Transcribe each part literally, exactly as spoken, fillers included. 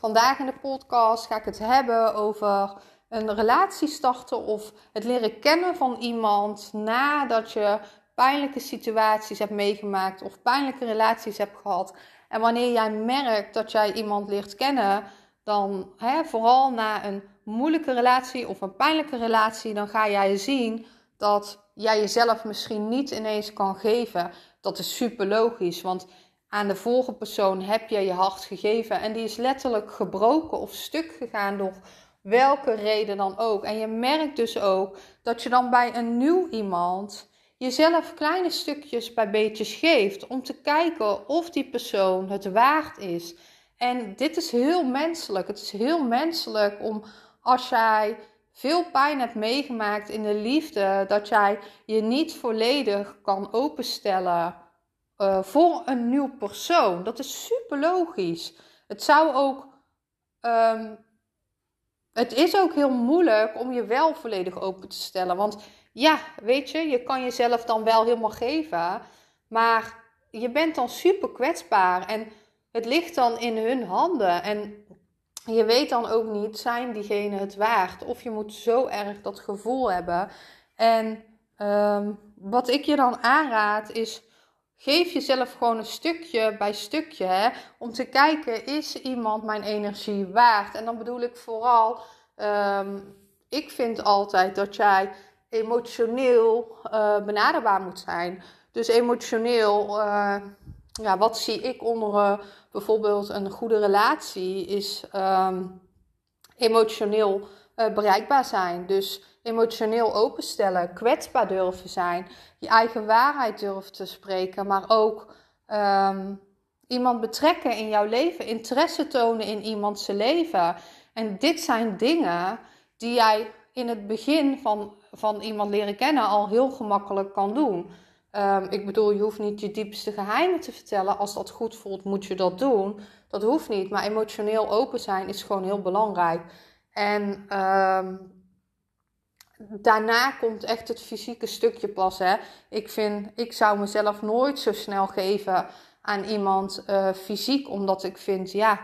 Vandaag in de podcast ga ik het hebben over een relatie starten of het leren kennen van iemand nadat je pijnlijke situaties hebt meegemaakt of pijnlijke relaties hebt gehad. En wanneer jij merkt dat jij iemand leert kennen, dan hè, vooral na een moeilijke relatie of een pijnlijke relatie, dan ga jij zien dat jij jezelf misschien niet ineens kan geven. Dat is super logisch, want aan de vorige persoon heb je je hart gegeven en die is letterlijk gebroken of stuk gegaan door welke reden dan ook. En je merkt dus ook dat je dan bij een nieuw iemand jezelf kleine stukjes bij beetjes geeft om te kijken of die persoon het waard is. En dit is heel menselijk. Het is heel menselijk om als jij veel pijn hebt meegemaakt in de liefde, dat jij je niet volledig kan openstellen uh, voor een nieuw persoon. Dat is super logisch. Het zou ook... Um, Het is ook heel moeilijk om je wel volledig open te stellen. Want ja, weet je, je kan jezelf dan wel helemaal geven. Maar je bent dan super kwetsbaar. En het ligt dan in hun handen. En je weet dan ook niet, zijn diegenen het waard? Of je moet zo erg dat gevoel hebben. En um, wat ik je dan aanraad is, geef jezelf gewoon een stukje bij stukje, hè, om te kijken, is iemand mijn energie waard? En dan bedoel ik vooral, um, ik vind altijd dat jij emotioneel uh, benaderbaar moet zijn. Dus emotioneel, uh, ja, wat zie ik onder uh, bijvoorbeeld een goede relatie, is um, emotioneel uh, bereikbaar zijn. Dus emotioneel openstellen, kwetsbaar durven zijn, je eigen waarheid durven te spreken, maar ook um, iemand betrekken in jouw leven, interesse tonen in iemands leven. En dit zijn dingen die jij in het begin van, van iemand leren kennen al heel gemakkelijk kan doen. Um, ik bedoel, je hoeft niet je diepste geheimen te vertellen. Als dat goed voelt, moet je dat doen. Dat hoeft niet, maar emotioneel open zijn is gewoon heel belangrijk. En Um, daarna komt echt het fysieke stukje pas. Hè. Ik vind, ik zou mezelf nooit zo snel geven aan iemand uh, fysiek. Omdat ik vind, ja,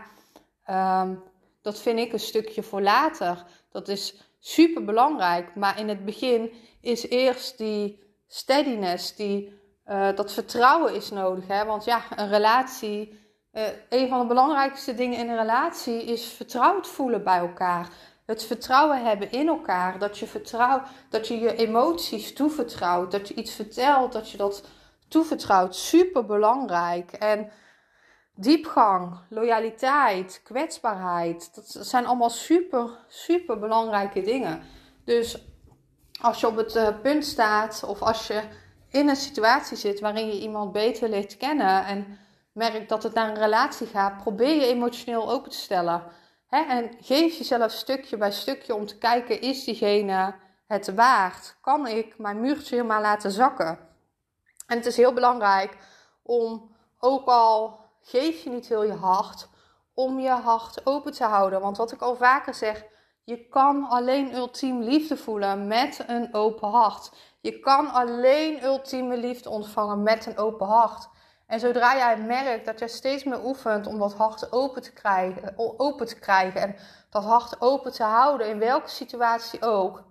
um, dat vind ik een stukje voor later. Dat is super belangrijk. Maar in het begin is eerst die steadiness, die, uh, dat vertrouwen is nodig. Hè. Want ja, een relatie, uh, een van de belangrijkste dingen in een relatie is vertrouwd voelen bij elkaar. Het vertrouwen hebben in elkaar, dat je vertrouw, dat je je emoties toevertrouwt, dat je iets vertelt, dat je dat toevertrouwt. Super belangrijk. En diepgang, loyaliteit, kwetsbaarheid, dat zijn allemaal super, super belangrijke dingen. Dus als je op het punt staat of als je in een situatie zit waarin je iemand beter leert kennen en merkt dat het naar een relatie gaat, probeer je emotioneel open te stellen. He, en geef jezelf stukje bij stukje om te kijken, is diegene het waard? Kan ik mijn muurtje helemaal laten zakken? En het is heel belangrijk om, ook al geef je niet heel je hart, om je hart open te houden. Want wat ik al vaker zeg, je kan alleen ultiem liefde voelen met een open hart. Je kan alleen ultieme liefde ontvangen met een open hart. En zodra jij merkt dat jij steeds meer oefent om dat hart open te krijgen, open te krijgen en dat hart open te houden, in welke situatie ook,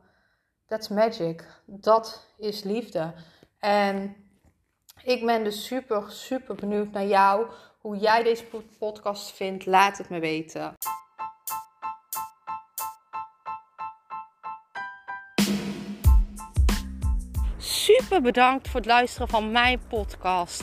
that's magic. Dat is liefde. En ik ben dus super, super benieuwd naar jou. Hoe jij deze podcast vindt, laat het me weten. Super bedankt voor het luisteren van mijn podcast.